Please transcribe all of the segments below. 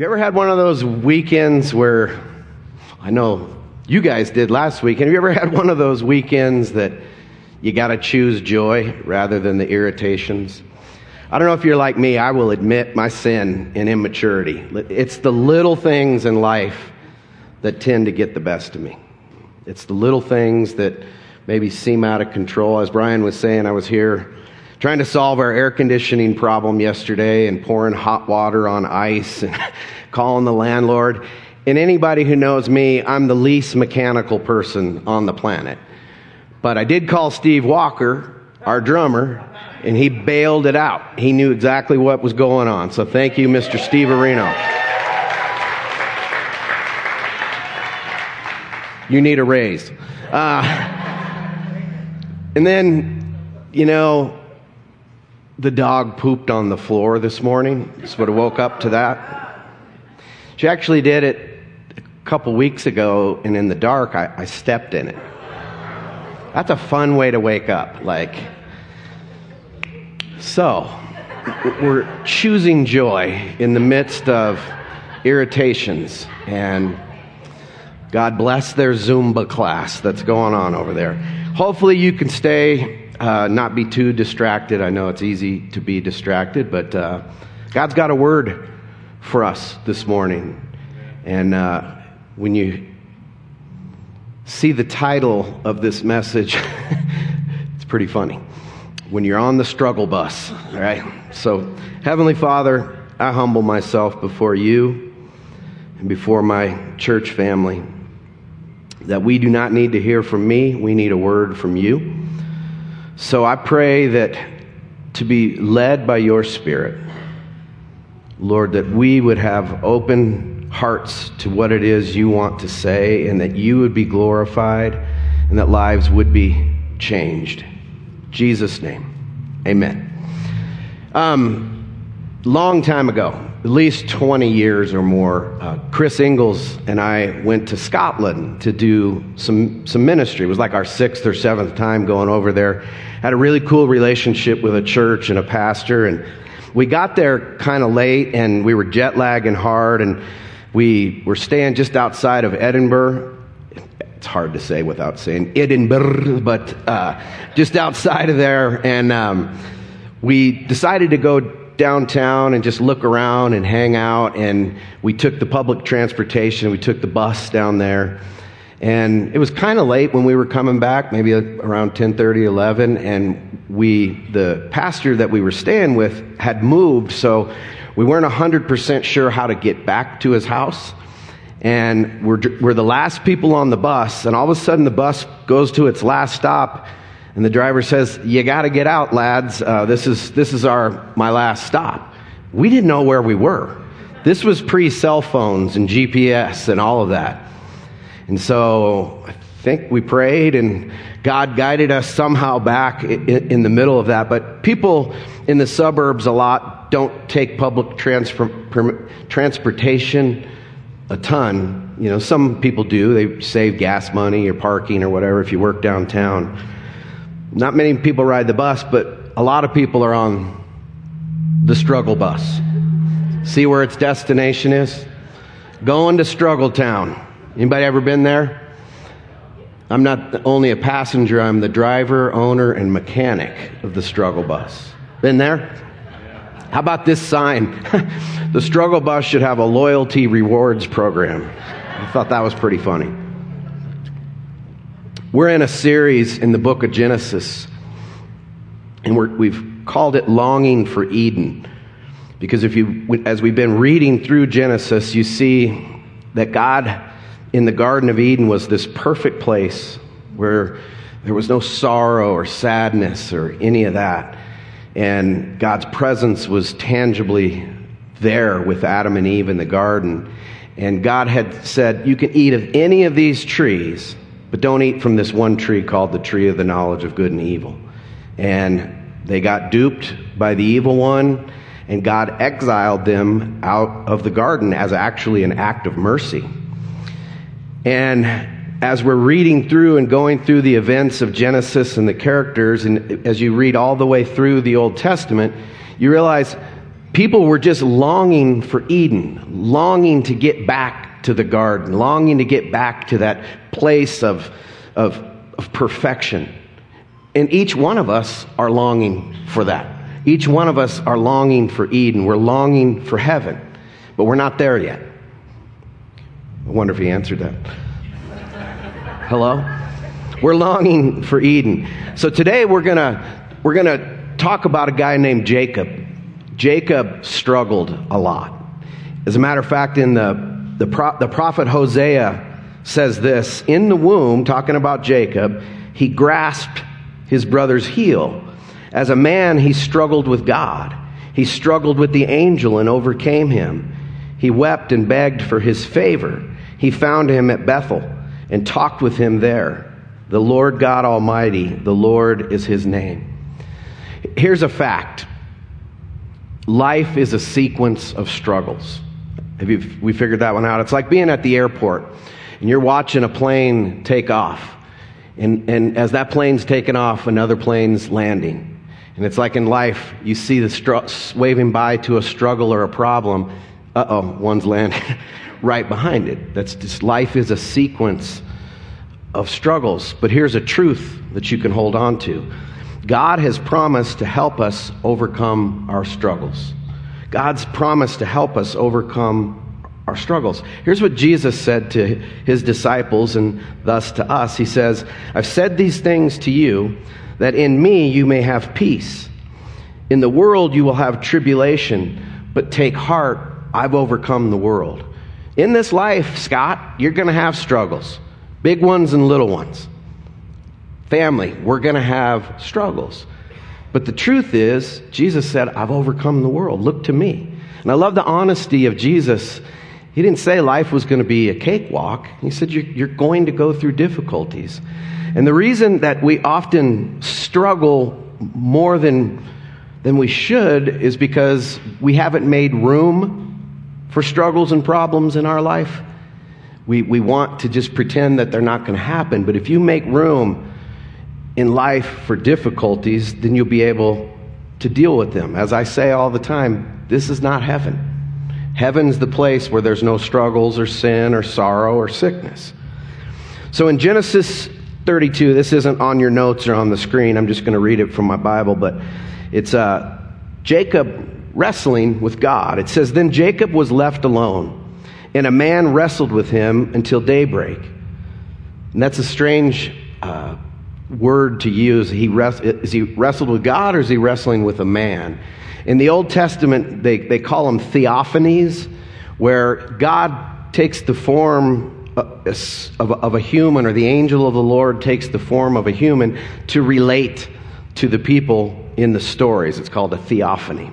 You ever had one of those weekends where, I know you guys did last week, have you ever had one of those weekends that you got to choose joy rather than the irritations? I don't know if you're like me. I will admit my sin and immaturity. It's the little things in life that tend to get the best of me. It's the little things that maybe seem out of control. As Brian was saying, I was here trying to solve our air conditioning problem yesterday and pouring hot water on ice and calling the landlord. And anybody who knows me, I'm the least mechanical person on the planet. But I did call Steve Walker, our drummer, and he bailed it out. He knew exactly what was going on. So thank you, Mr. Steve Areno. You need a raise. And then, you know, the dog pooped on the floor this morning. Just would have woke up to that. She actually did it a couple weeks ago, and in the dark, I stepped in it. That's a fun way to wake up. Like, so we're choosing joy in the midst of irritations, and God bless their Zumba class that's going on over there. Hopefully you can stay. Not be too distracted. I know it's easy to be distracted, but God's got a word for us this morning. And when you see the title of this message, it's pretty funny. When you're on the struggle bus, all right? So, Heavenly Father, I humble myself before you and before my church family that we do not need to hear from me. We need a word from you. So I pray that to be led by your Spirit, Lord, that we would have open hearts to what it is you want to say, and that you would be glorified and that lives would be changed. In Jesus' name, amen. Long time ago, at least 20 years or more, Chris Ingalls and I went to Scotland to do some ministry. It was like our 6th or 7th time going over there. Had a really cool relationship with a church and a pastor, and we got there kind of late, and we were jet lagging hard, and we were staying just outside of Edinburgh. It's hard to say without saying Edinburgh, but just outside of there, and we decided to go downtown and just look around and hang out, and we took the public transportation. We took the bus down there, and it was kind of late when we were coming back, maybe around 10:30, 11, and the pastor that we were staying with had moved, so we weren't 100% sure how to get back to his house, and we're the last people on the bus, and all of a sudden the bus goes to its last stop. And the driver says, "You got to get out, lads. This is my last stop." We didn't know where we were. This was pre-cell phones and GPS and all of that. And so I think we prayed, and God guided us somehow back in the middle of that. But people in the suburbs a lot don't take public transportation a ton. You know, some people do. They save gas money or parking or whatever if you work downtown. Not many people ride the bus, but a lot of people are on the struggle bus. See where its destination is? Going to Struggle Town. Anybody ever been there? I'm not only a passenger, I'm the driver, owner, and mechanic of the struggle bus. Been there? How about this sign? The struggle bus should have a loyalty rewards program. I thought that was pretty funny. We're in a series in the book of Genesis, and we've called it Longing for Eden, because as we've been reading through Genesis, you see that God in the Garden of Eden was this perfect place where there was no sorrow or sadness or any of that, and God's presence was tangibly there with Adam and Eve in the garden, and God had said, "You can eat of any of these trees, but don't eat from this one tree called the tree of the knowledge of good and evil." And they got duped by the evil one, and God exiled them out of the garden as actually an act of mercy. And as we're reading through and going through the events of Genesis and the characters, and as you read all the way through the Old Testament, you realize people were just longing for Eden, longing to get back to the garden, longing to get back to that place of perfection. And each one of us are longing for that. Each one of us are longing for Eden. We're longing for heaven, but we're not there yet. I wonder if he answered that. Hello? We're longing for Eden. So today we're gonna talk about a guy named Jacob. Jacob struggled a lot. As a matter of fact, in the prophet Hosea says this, in the womb, talking about Jacob, he grasped his brother's heel. As a man, he struggled with God. He struggled with the angel and overcame him. He wept and begged for his favor. He found him at Bethel and talked with him there. The Lord God Almighty, the Lord is his name. Here's a fact. Life is a sequence of struggles. We figured that one out. It's like being at the airport and you're watching a plane take off. And as that plane's taking off, another plane's landing. And it's like in life, you see the waving by to a struggle or a problem. Uh-oh, one's landing right behind it. That's just, life is a sequence of struggles. But here's a truth that you can hold on to. God has promised to help us overcome our struggles. God's promised to help us overcome our struggles. Here's what Jesus said to his disciples and thus to us. He says, I've said these things to you, that in me you may have peace. In the world you will have tribulation, but take heart, I've overcome the world. In this life, Scott, you're going to have struggles. Big ones and little ones. Family, we're going to have struggles. But the truth is, Jesus said, I've overcome the world. Look to me. And I love the honesty of Jesus. He didn't say life was going to be a cakewalk. He said, you're going to go through difficulties. And the reason that we often struggle more than we should is because we haven't made room for struggles and problems in our life. We want to just pretend that they're not going to happen. But if you make room in life for difficulties, then you'll be able to deal with them. As I say all the time, this is not heaven. Heaven's the place where there's no struggles or sin or sorrow or sickness. So in Genesis 32, this isn't on your notes or on the screen. I'm just going to read it from my Bible. But it's Jacob wrestling with God. It says, then Jacob was left alone. And a man wrestled with him until daybreak. And that's a strange word to use. Is he wrestled with God or is he wrestling with a man? In the Old Testament, they call them theophanies, where God takes the form of a human, or the angel of the Lord takes the form of a human to relate to the people in the stories. It's called a theophany.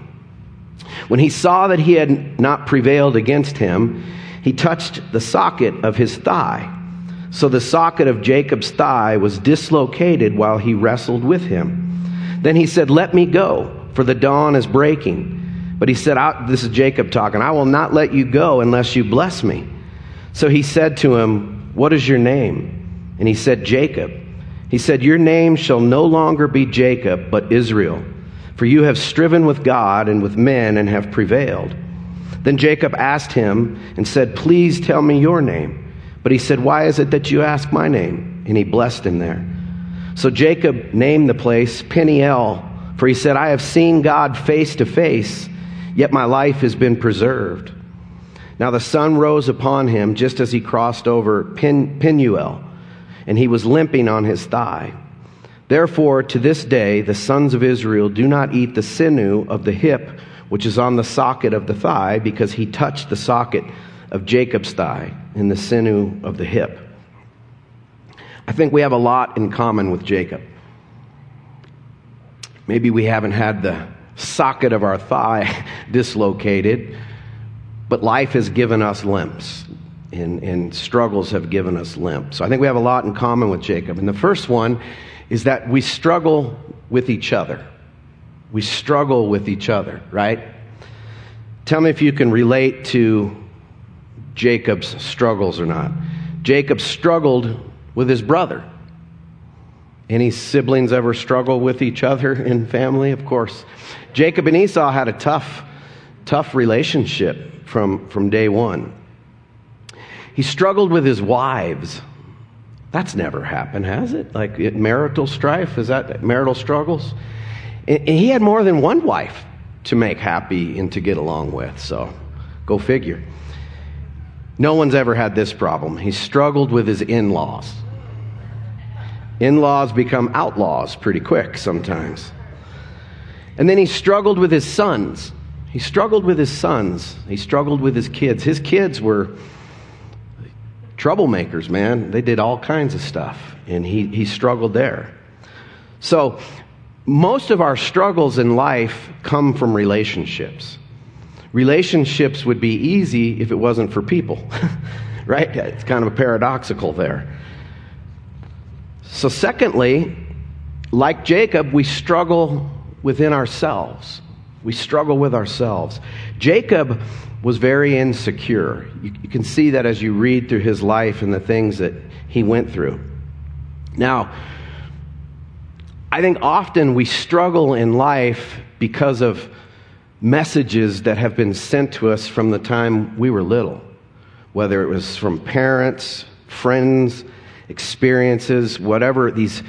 When he saw that he had not prevailed against him, he touched the socket of his thigh. So the socket of Jacob's thigh was dislocated while he wrestled with him. Then he said, let me go, for the dawn is breaking. But he said, this is Jacob talking, I will not let you go unless you bless me. So he said to him, what is your name? And he said, Jacob. He said, your name shall no longer be Jacob, but Israel. For you have striven with God and with men and have prevailed. Then Jacob asked him and said, please tell me your name. But he said, why is it that you ask my name? And he blessed him there. So Jacob named the place Peniel, for he said, I have seen God face to face, yet my life has been preserved. Now the sun rose upon him just as he crossed over Peniel, and he was limping on his thigh. Therefore, to this day, the sons of Israel do not eat the sinew of the hip, which is on the socket of the thigh, because he touched the socket of Jacob's thigh and the sinew of the hip. I think we have a lot in common with Jacob. Maybe we haven't had the socket of our thigh dislocated, but life has given us limps, and struggles have given us limps. So I think we have a lot in common with Jacob. And the first one is that we struggle with each other. We struggle with each other, right? Tell me if you can relate to Jacob's struggles or not. Jacob struggled with his brother. Any siblings ever struggle with each other in family? Of course. Jacob and Esau had a tough tough relationship from day one. He struggled with his wives. That's never happened, has it? Like marital strife? Is that marital struggles? And he had more than one wife to make happy and to get along with, so go figure. No one's ever had this problem. He struggled with his in-laws. In-laws become outlaws pretty quick sometimes. And then he struggled with his sons. He struggled with his sons. He struggled with his kids. His kids were troublemakers, man. They did all kinds of stuff, and he struggled there. So most of our struggles in life come from relationships. Relationships would be easy if it wasn't for people, right? It's kind of paradoxical there. So secondly, like Jacob, we struggle within ourselves. We struggle with ourselves. Jacob was very insecure. You can see that as you read through his life and the things that he went through. Now, I think often we struggle in life because of messages that have been sent to us from the time we were little, whether it was from parents, friends, experiences, whatever, these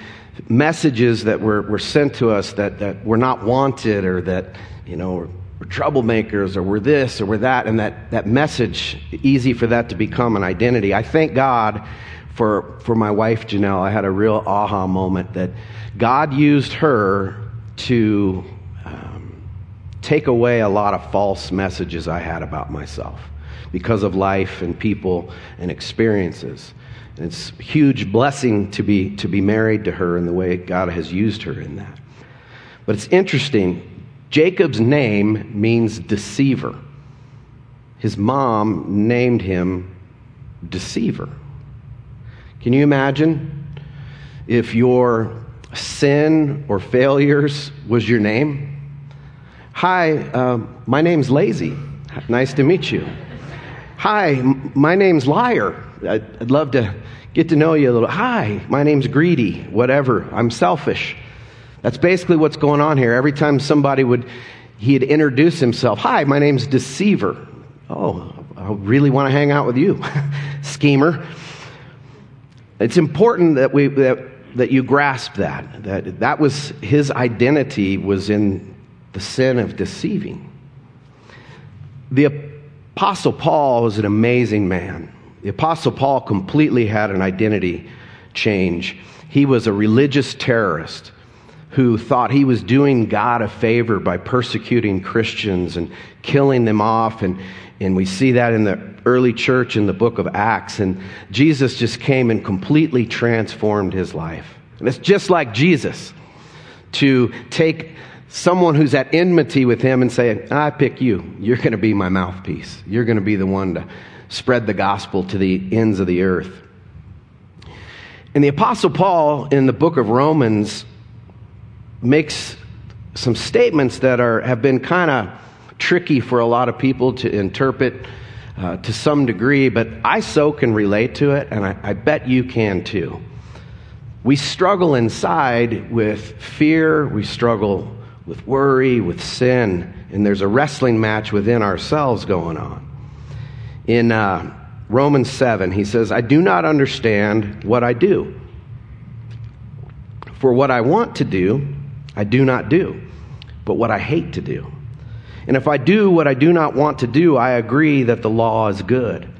messages that were sent to us that we're not wanted, or that, you know, we're troublemakers, or we're this, or we're that, and that message, easy for that to become an identity. I thank God for my wife, Janelle. I had a real aha moment that God used her to take away a lot of false messages I had about myself because of life and people and experiences. And it's a huge blessing to be married to her in the way God has used her in that. But it's interesting. Jacob's name means deceiver. His mom named him Deceiver. Can you imagine if your sin or failures was your name? Hi, my name's Lazy. Nice to meet you. Hi, my name's Liar. I'd love to get to know you a little. Hi, my name's Greedy. Whatever. I'm selfish. That's basically what's going on here. Every time somebody he'd introduce himself. Hi, my name's Deceiver. Oh, I really want to hang out with you, schemer. It's important that that you grasp that was his identity, was in the sin of deceiving. The Apostle Paul was an amazing man. The Apostle Paul completely had an identity change. He was a religious terrorist who thought he was doing God a favor by persecuting Christians and killing them off. And we see that in the early church in the book of Acts. And Jesus just came and completely transformed his life. And it's just like Jesus to take someone who's at enmity with him and say, I pick you. You're going to be my mouthpiece. You're going to be the one to spread the gospel to the ends of the earth. And the Apostle Paul in the book of Romans makes some statements that have been kind of tricky for a lot of people to interpret to some degree, but I so can relate to it, and I bet you can too. We struggle inside with fear, we struggle with worry, with sin, and there's a wrestling match within ourselves going on. In Romans 7, he says, I do not understand what I do. For what I want to do, I do not do, but what I hate to do. And if I do what I do not want to do, I agree that the law is good.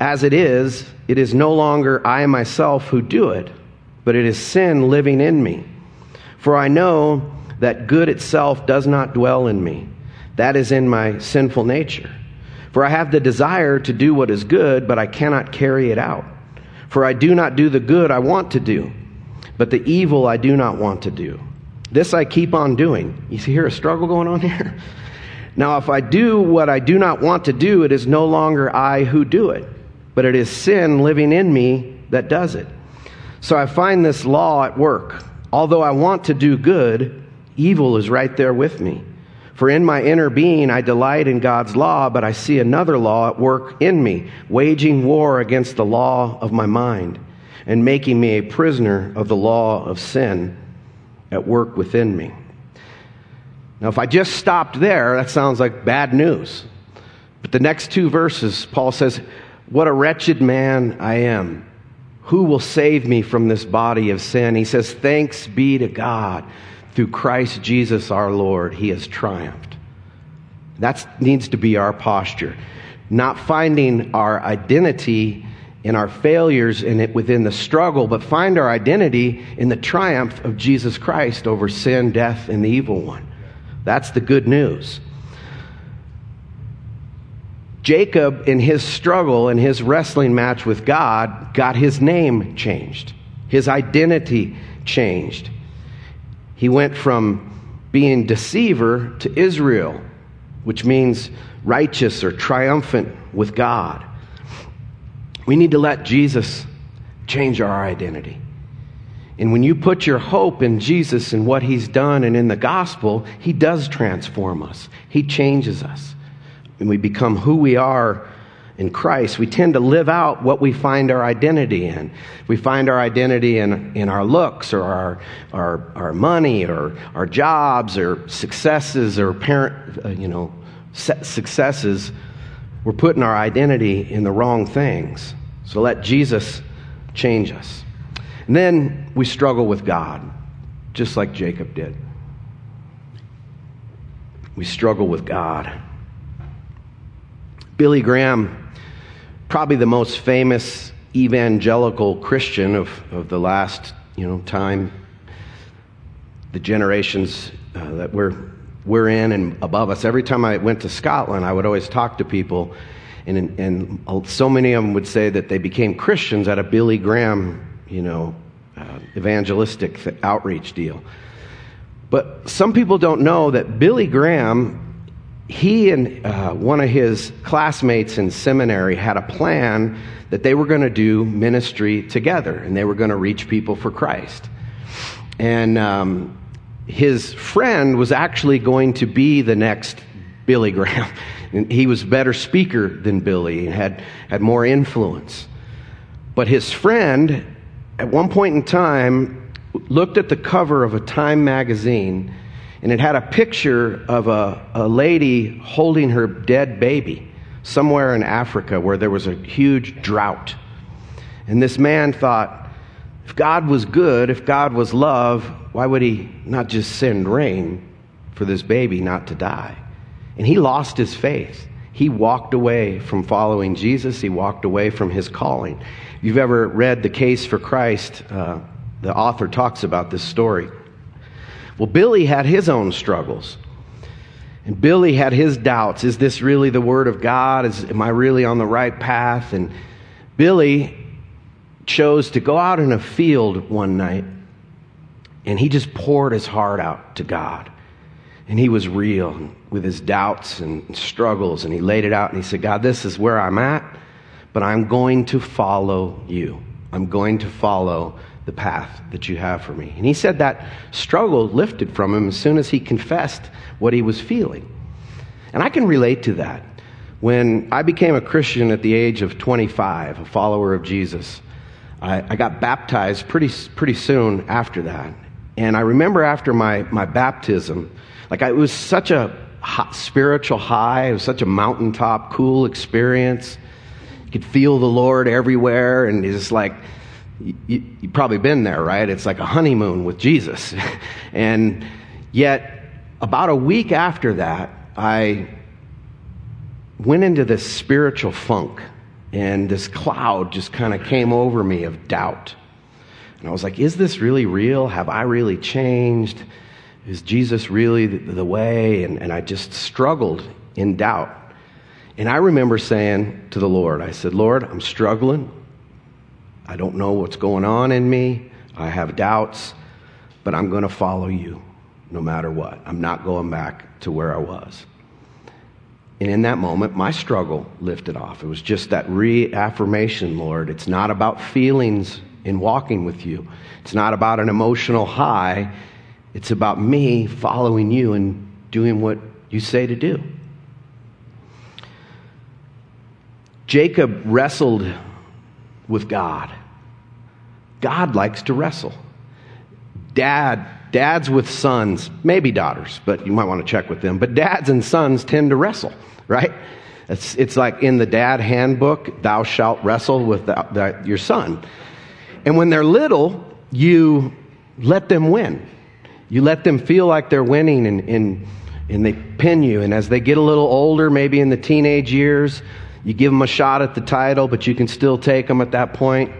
As it is no longer I myself who do it, but it is sin living in me. For I know that good itself does not dwell in me. That is in my sinful nature. For I have the desire to do what is good, but I cannot carry it out. For I do not do the good I want to do, but the evil I do not want to do. This I keep on doing. You see here a struggle going on here? Now, if I do what I do not want to do, it is no longer I who do it, but it is sin living in me that does it. So I find this law at work. Although I want to do good, evil is right there with me. For in my inner being I delight in God's law, but I see another law at work in me, waging war against the law of my mind and making me a prisoner of the law of sin at work within me. Now, if I just stopped there, that sounds like bad news. But the next two verses, Paul says, "What a wretched man I am. Who will save me from this body of sin?" He says, "Thanks be to God through Christ Jesus our Lord. He has triumphed." That needs to be our posture. Not finding our identity in our failures and within the struggle, but find our identity in the triumph of Jesus Christ over sin, death, and the evil one. That's the good news. Jacob, in his struggle, in his wrestling match with God, got his name changed, his identity changed. He went from being deceiver to Israel, which means righteous or triumphant with God. We need to let Jesus change our identity. And when you put your hope in Jesus and what he's done and in the gospel, he does transform us. He changes us. And we become who we are in Christ. We tend to live out what we find our identity in. We find our identity in our looks or our money or our jobs or successes or successes. We're putting our identity in the wrong things. So let Jesus change us. And then we struggle with God, just like Jacob did. We struggle with God. Billy Graham, probably the most famous evangelical Christian of the last time, the generations that we're in and above us. Every time I went to Scotland, I would always talk to people, and so many of them would say that they became Christians at a Billy Graham, evangelistic outreach deal. But some people don't know that Billy Graham, he and one of his classmates in seminary had a plan that they were going to do ministry together, and they were going to reach people for Christ. And his friend was actually going to be the next Billy Graham. And he was a better speaker than Billy and had more influence. But his friend, at one point in time, looked at the cover of a Time magazine, and it had a picture of a lady holding her dead baby somewhere in Africa where there was a huge drought. And this man thought, if God was good, if God was love, why would he not just send rain for this baby not to die? And he lost his faith. He walked away from following Jesus. He walked away from his calling. If you've ever read The Case for Christ, the author talks about this story. Well, Billy had his own struggles. And Billy had his doubts. Is this really the word of God? Am I really on the right path? And Billy chose to go out in a field one night, and he just poured his heart out to God. And he was real with his doubts and struggles, and he laid it out, and he said, "God, this is where I'm at, but I'm going to follow you. I'm going to follow the path that you have for me." And he said that struggle lifted from him as soon as he confessed what he was feeling. And I can relate to that. When I became a Christian at the age of 25, a follower of Jesus, I got baptized pretty soon after that. And I remember after my baptism, it was such a spiritual high. It was such a mountaintop, cool experience. You could feel the Lord everywhere, and it's like, you've probably been there, right? It's like a honeymoon with Jesus. And yet, about a week after that, I went into this spiritual funk, and this cloud just kind of came over me of doubt. And I was like, is this really real? Have I really changed? Is Jesus really the way? And I just struggled in doubt. And I remember saying to the Lord, I said, "Lord, I'm struggling. I don't know what's going on in me. I have doubts, but I'm going to follow you no matter what. I'm not going back to where I was." And in that moment, my struggle lifted off. It was just that reaffirmation, Lord. It's not about feelings in walking with you. It's not about an emotional high. It's about me following you and doing what you say to do. Jacob wrestled with God. God likes to wrestle. Dad Dads with sons, maybe daughters, but you might want to check with them. But dads and sons tend to wrestle, right? It's like in the dad handbook, thou shalt wrestle with your son. And when they're little, you let them win. You let them feel like they're winning, and they pin you. And as they get a little older, maybe in the teenage years, you give them a shot at the title, but you can still take them at that point.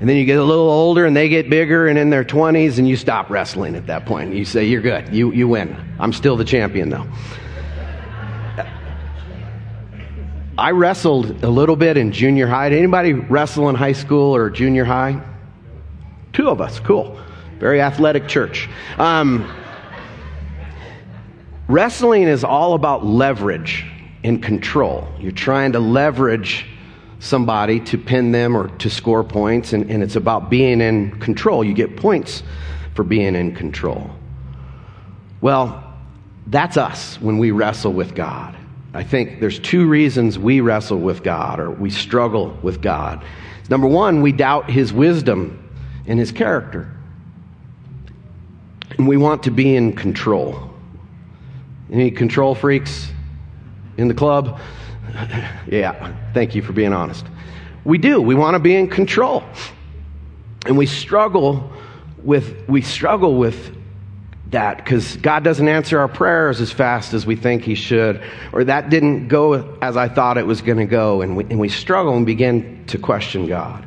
And then you get a little older and they get bigger and in their 20s, and you stop wrestling at that point. You say, you're good. You win. I'm still the champion though. I wrestled a little bit in junior high. Did anybody wrestle in high school or junior high? Two of us. Cool. Very athletic church. Wrestling is all about leverage and control. You're trying to leverage somebody to pin them or to score points, and it's about being in control. You get points for being in control. Well, that's us when we wrestle with God. I think there's two reasons we wrestle with God or we struggle with God. Number one, we doubt his wisdom and his character. And we want to be in control. Any control freaks in the club? Yeah, thank you for being honest. We do. We want to be in control. And we struggle with that because God doesn't answer our prayers as fast as we think he should, or that didn't go as I thought it was going to go, and we struggle and begin to question God.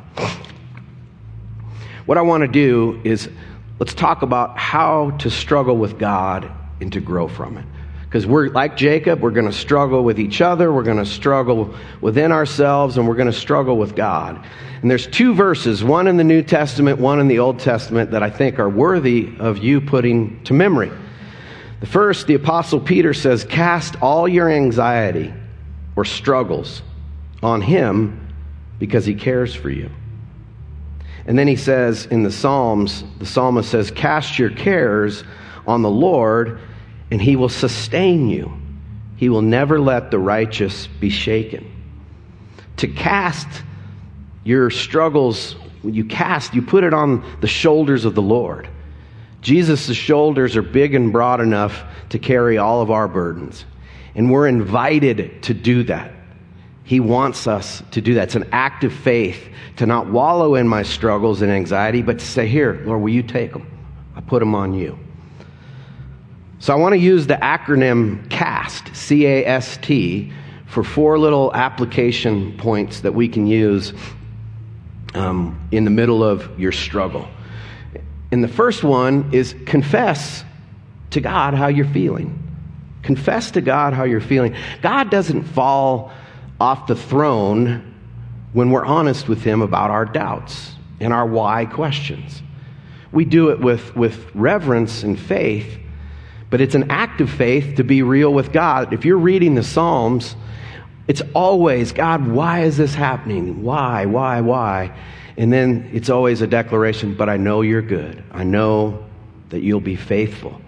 What I want to do is let's talk about how to struggle with God and to grow from it. Because we're like Jacob, we're going to struggle with each other, we're going to struggle within ourselves, and we're going to struggle with God. And there's two verses, one in the New Testament, one in the Old Testament, that I think are worthy of you putting to memory. The first, the Apostle Peter says, cast all your anxiety or struggles on him because he cares for you. And then he says in the Psalms, the psalmist says, cast your cares on the Lord and he will sustain you. He will never let the righteous be shaken. To cast your struggles, you put it on the shoulders of the Lord. Jesus' shoulders are big and broad enough to carry all of our burdens. And we're invited to do that. He wants us to do that. It's an act of faith to not wallow in my struggles and anxiety, but to say, here, Lord, will you take them? I put them on you. So I want to use the acronym CAST, C-A-S-T, for four little application points that we can use in the middle of your struggle. And the first one is confess to God how you're feeling. Confess to God how you're feeling. God doesn't fall off the throne when we're honest with him about our doubts and our why questions. We do it with reverence and faith. But it's an act of faith to be real with God. If you're reading the Psalms, it's always, God, why is this happening? Why? And then it's always a declaration, but I know you're good. I know that you'll be faithful.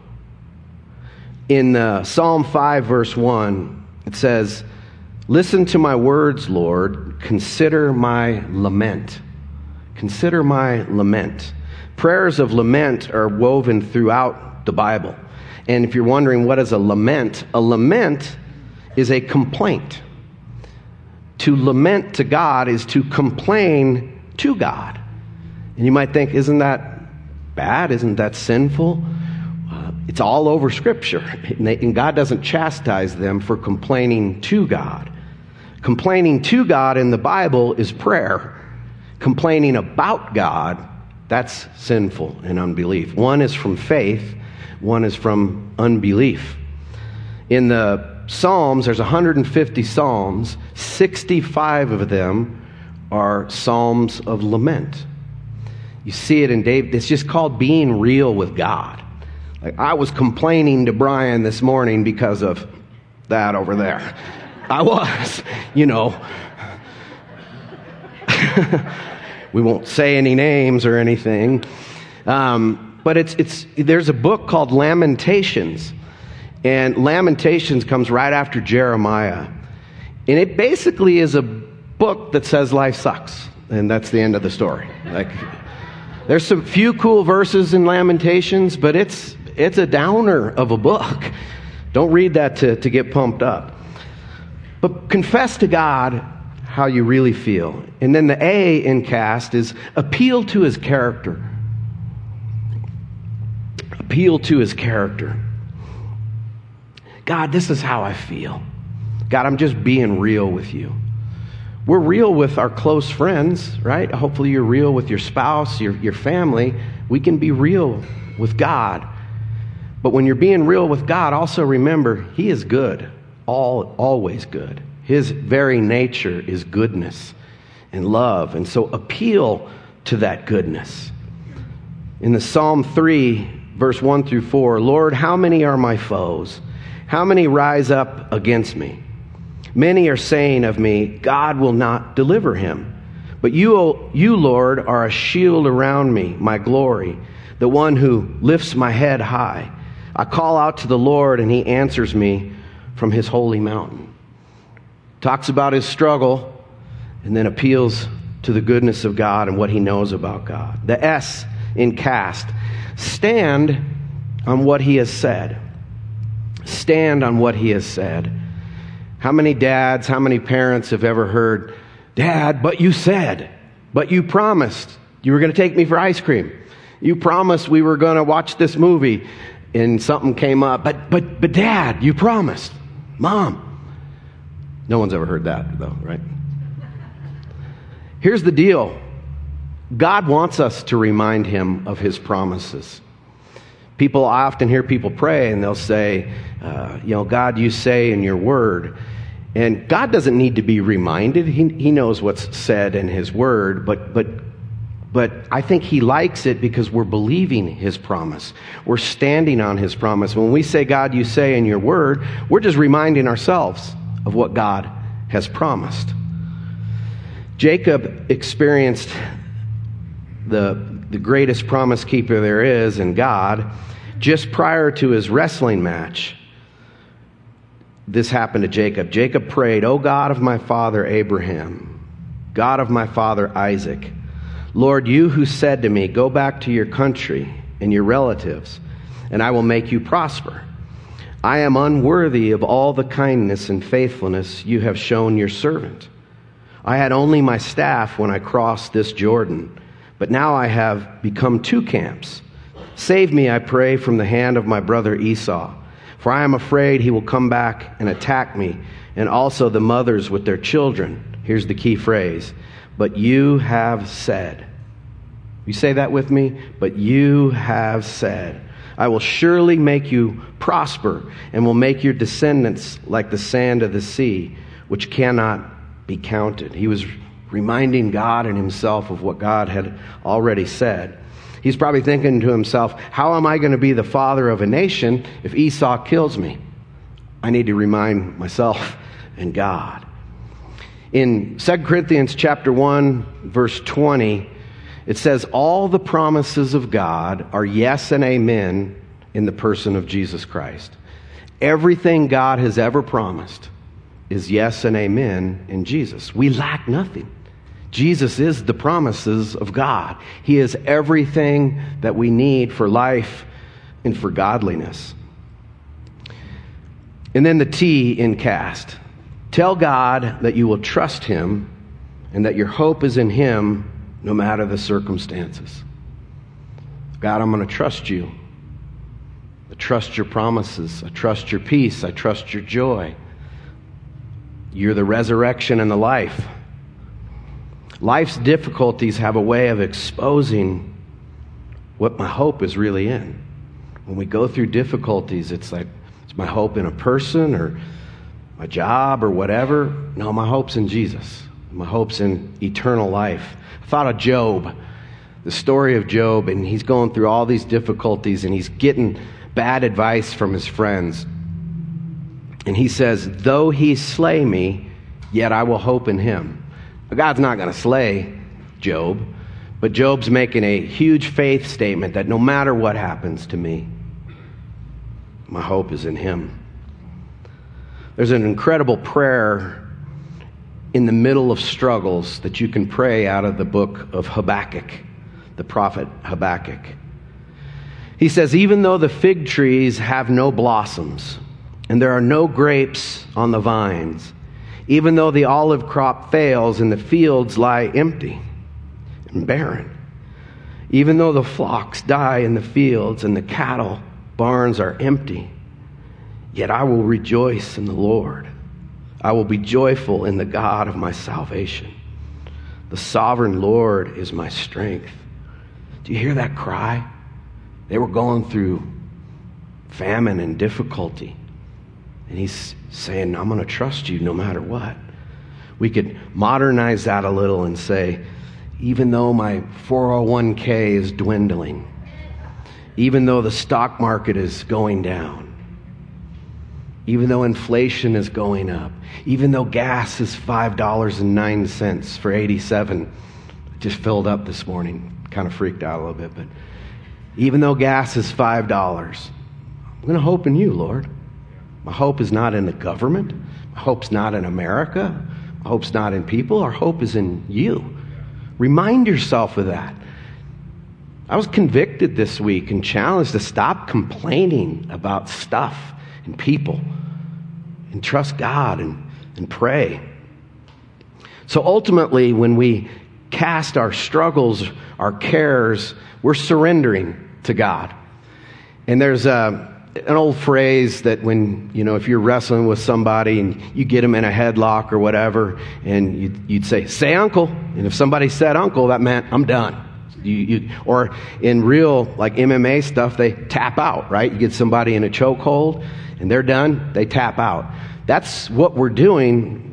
In Psalm 5, verse 1, it says, listen to my words, Lord. Consider my lament. Consider my lament. Prayers of lament are woven throughout the Bible. And if you're wondering what is a lament is a complaint. To lament to God is to complain to God. And you might think, isn't that bad? Isn't that sinful? It's all over Scripture. And God doesn't chastise them for complaining to God. Complaining to God in the Bible is prayer. Complaining about God, that's sinful and unbelief. One is from faith. One is from unbelief. In the Psalms, there's 150 Psalms. 65 of them are Psalms of lament. You see it in David. It's just called being real with God. Like I was complaining to Brian this morning because of that over there. I was, We won't say any names or anything. But there's a book called Lamentations, and Lamentations comes right after Jeremiah, and it basically is a book that says life sucks, and that's the end of the story. Like There's some few cool verses in Lamentations, but it's a downer of a book. Don't read that to get pumped up. But confess to God how you really feel. And then the A in cast is appeal to his character. Appeal to his character. God, this is how I feel. God, I'm just being real with you. We're real with our close friends, right? Hopefully you're real with your spouse, your family. We can be real with God. But when you're being real with God, also remember, he is good. Always good. His very nature is goodness and love. And so appeal to that goodness. In the Psalm 3, verse 1 through 4, Lord, how many are my foes? How many rise up against me? Many are saying of me, God will not deliver him. But you, Lord, are a shield around me, my glory, the one who lifts my head high. I call out to the Lord, and he answers me from his holy mountain. Talks about his struggle, and then appeals to the goodness of God and what he knows about God. The S in cast. Stand on what he has said. Stand on what he has said. How many dads, how many parents have ever heard, Dad, but you said, but you promised you were going to take me for ice cream. You promised we were going to watch this movie, and something came up. But Dad, you promised. Mom. No one's ever heard that, though, right? Here's the deal. God wants us to remind him of his promises. People, I often hear people pray and they'll say, God, you say in your word. And God doesn't need to be reminded. He knows what's said in his word, but I think he likes it because we're believing his promise. We're standing on his promise. When we say, God, you say in your word, we're just reminding ourselves of what God has promised. Jacob experienced the greatest promise keeper there is in God. Just prior to his wrestling match, this happened to Jacob. Jacob prayed, O God of my father Abraham, God of my father Isaac, Lord, you who said to me, go back to your country and your relatives, and I will make you prosper. I am unworthy of all the kindness and faithfulness you have shown your servant. I had only my staff when I crossed this Jordan, but now I have become two camps. Save me, I pray, from the hand of my brother Esau, for I am afraid he will come back and attack me, and also the mothers with their children. Here's the key phrase. But you have said. You say that with me? But you have said, I will surely make you prosper and will make your descendants like the sand of the sea, which cannot be counted. He was reminding God and himself of what God had already said. He's probably thinking to himself, how am I going to be the father of a nation if Esau kills me? I need to remind myself and God. In 2 Corinthians chapter 1, verse 20, it says, all the promises of God are yes and amen in the person of Jesus Christ. Everything God has ever promised is yes and amen in Jesus. We lack nothing. Jesus is the promises of God. He is everything that we need for life and for godliness. And then the T in cast. Tell God that you will trust him and that your hope is in him no matter the circumstances. God, I'm going to trust you. I trust your promises. I trust your peace. I trust your joy. You're the resurrection and the life. Life's difficulties have a way of exposing what my hope is really in. When we go through difficulties, it's like, is my hope in a person or my job or whatever? No, my hope's in Jesus. My hope's in eternal life. I thought of Job, the story of Job, and he's going through all these difficulties and he's getting bad advice from his friends. And he says, though he slay me, yet I will hope in him. God's not going to slay Job, but Job's making a huge faith statement that no matter what happens to me, my hope is in him. There's an incredible prayer in the middle of struggles that you can pray out of the book of Habakkuk. the prophet Habakkuk. He says, even though the fig trees have no blossoms and there are no grapes on the vines, even though the olive crop fails and the fields lie empty and barren, even though the flocks die in the fields and the cattle barns are empty, yet I will rejoice in the Lord. I will be joyful in the God of my salvation. The sovereign Lord is my strength. Do you hear that cry? They were going through famine and difficulty. And he's saying, I'm going to trust you no matter what. We could modernize that a little and say, even though my 401k is dwindling, even though the stock market is going down, even though inflation is going up, even though gas is $5.09 for 87, just filled up this morning, kind of freaked out a little bit, but even though gas is $5, I'm going to hope in you, Lord. My hope is not in the government. My hope's not in America. My hope's not in people. Our hope is in you. Remind yourself of that. I was convicted this week and challenged to stop complaining about stuff and people and trust God and pray. So ultimately, when we cast our struggles, our cares, we're surrendering to God. And there's an old phrase that when, you know, if you're wrestling with somebody and you get them in a headlock or whatever, and you'd say uncle. And if somebody said uncle, that meant I'm done. Or in real, like MMA stuff, they tap out, right? You get somebody in a chokehold and they're done, they tap out. That's what we're doing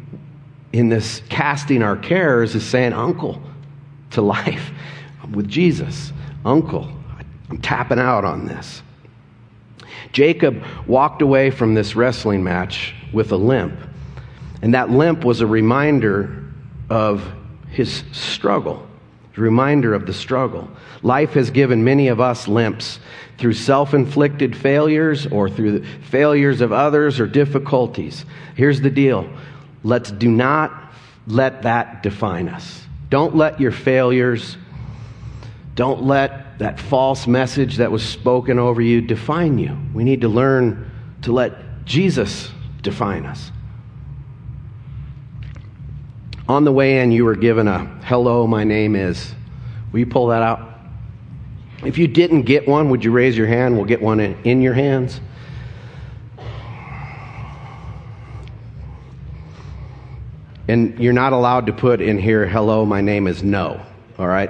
in this casting our cares, is saying uncle to life. I'm with Jesus. Uncle, I'm tapping out on this. Jacob walked away from this wrestling match with a limp. And that limp was a reminder of his struggle. Reminder of the struggle. Life has given many of us limps through self-inflicted failures or through the failures of others or difficulties. Here's the deal. Let's do not let that define us. Don't let your failures, don't let that false message that was spoken over you define you. We need to learn to let Jesus define us. On the way in, you were given a hello, my name is. Will you pull that out? If you didn't get one, would you raise your hand? We'll get one in your hands. And you're not allowed to put in here, hello, my name is no. All right?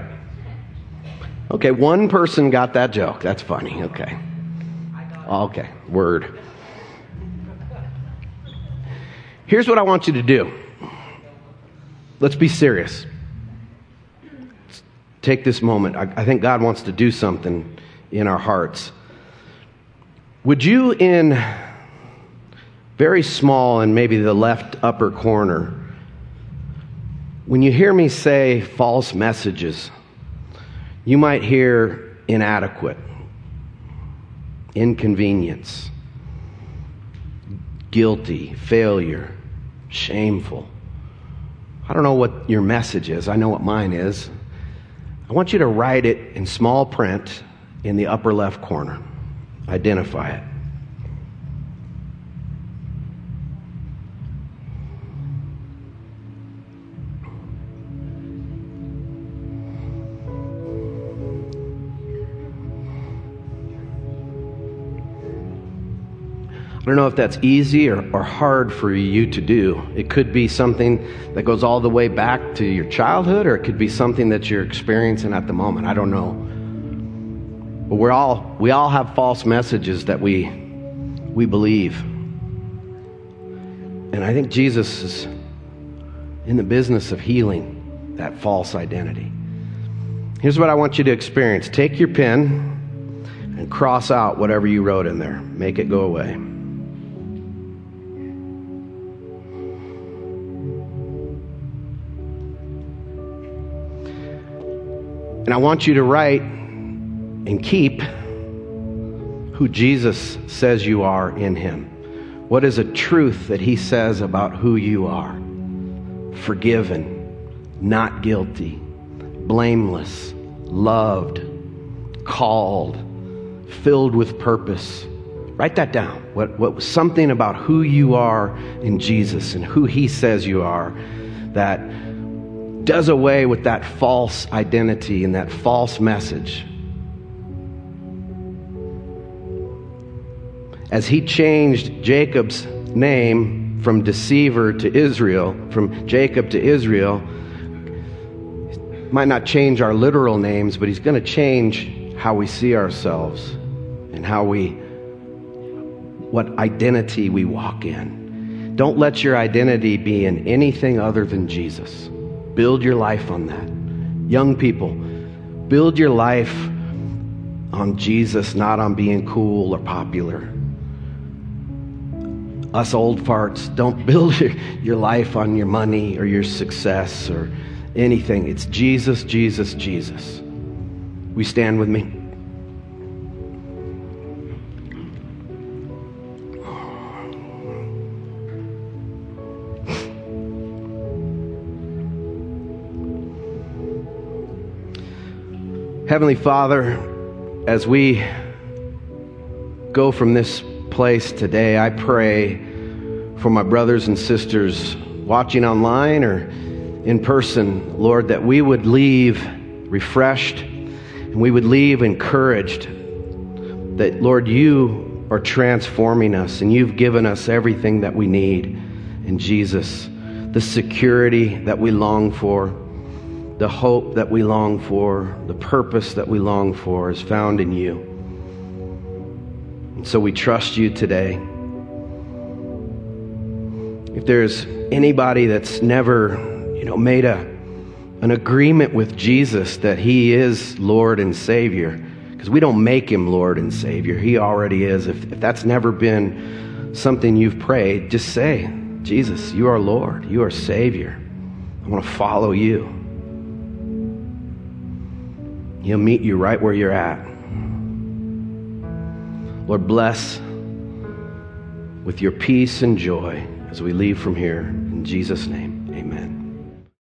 Okay, one person got that joke. That's funny. Okay. Okay, word. Here's what I want you to do. Let's be serious. Let's take this moment. I think God wants to do something in our hearts. Would you, in very small and maybe the left upper corner, when you hear me say false messages, you might hear inadequate, inconvenience, guilty, failure, shameful. I don't know what your message is. I know what mine is. I want you to write it in small print in the upper left corner. Identify it. I don't know if that's easy or hard for you to do. It could be something that goes all the way back to your childhood, or it could be something that you're experiencing at the moment. I don't know. But we all have false messages that we believe. And I think Jesus is in the business of healing that false identity. Here's what I want you to experience. Take your pen and cross out whatever you wrote in there. Make it go away. And I want you to write and keep who Jesus says you are in him. What is a truth that he says about who you are? Forgiven, not guilty, blameless, loved, called, filled with purpose. Write that down. What something about who you are in Jesus and who he says you are that does away with that false identity and that false message. As he changed Jacob's name from deceiver to Israel, from Jacob to Israel, might not change our literal names, but he's going to change how we see ourselves and what identity we walk in. Don't let your identity be in anything other than Jesus. Build your life on that. Young people, build your life on Jesus, not on being cool or popular. Us old farts, don't build your life on your money or your success or anything. It's Jesus, Jesus, Jesus. We stand with me. Heavenly Father, as we go from this place today, I pray for my brothers and sisters watching online or in person, Lord, that we would leave refreshed and we would leave encouraged that, Lord, you are transforming us and you've given us everything that we need in Jesus, the security that we long for. The hope that we long for, the purpose that we long for is found in you. And so we trust you today. If there's anybody that's never, made an agreement with Jesus that he is Lord and Savior, because we don't make him Lord and Savior, he already is. If that's never been something you've prayed, just say, Jesus, you are Lord, you are Savior. I want to follow you. He'll meet you right where you're at. Lord, bless with your peace and joy as we leave from here. In Jesus' name, amen.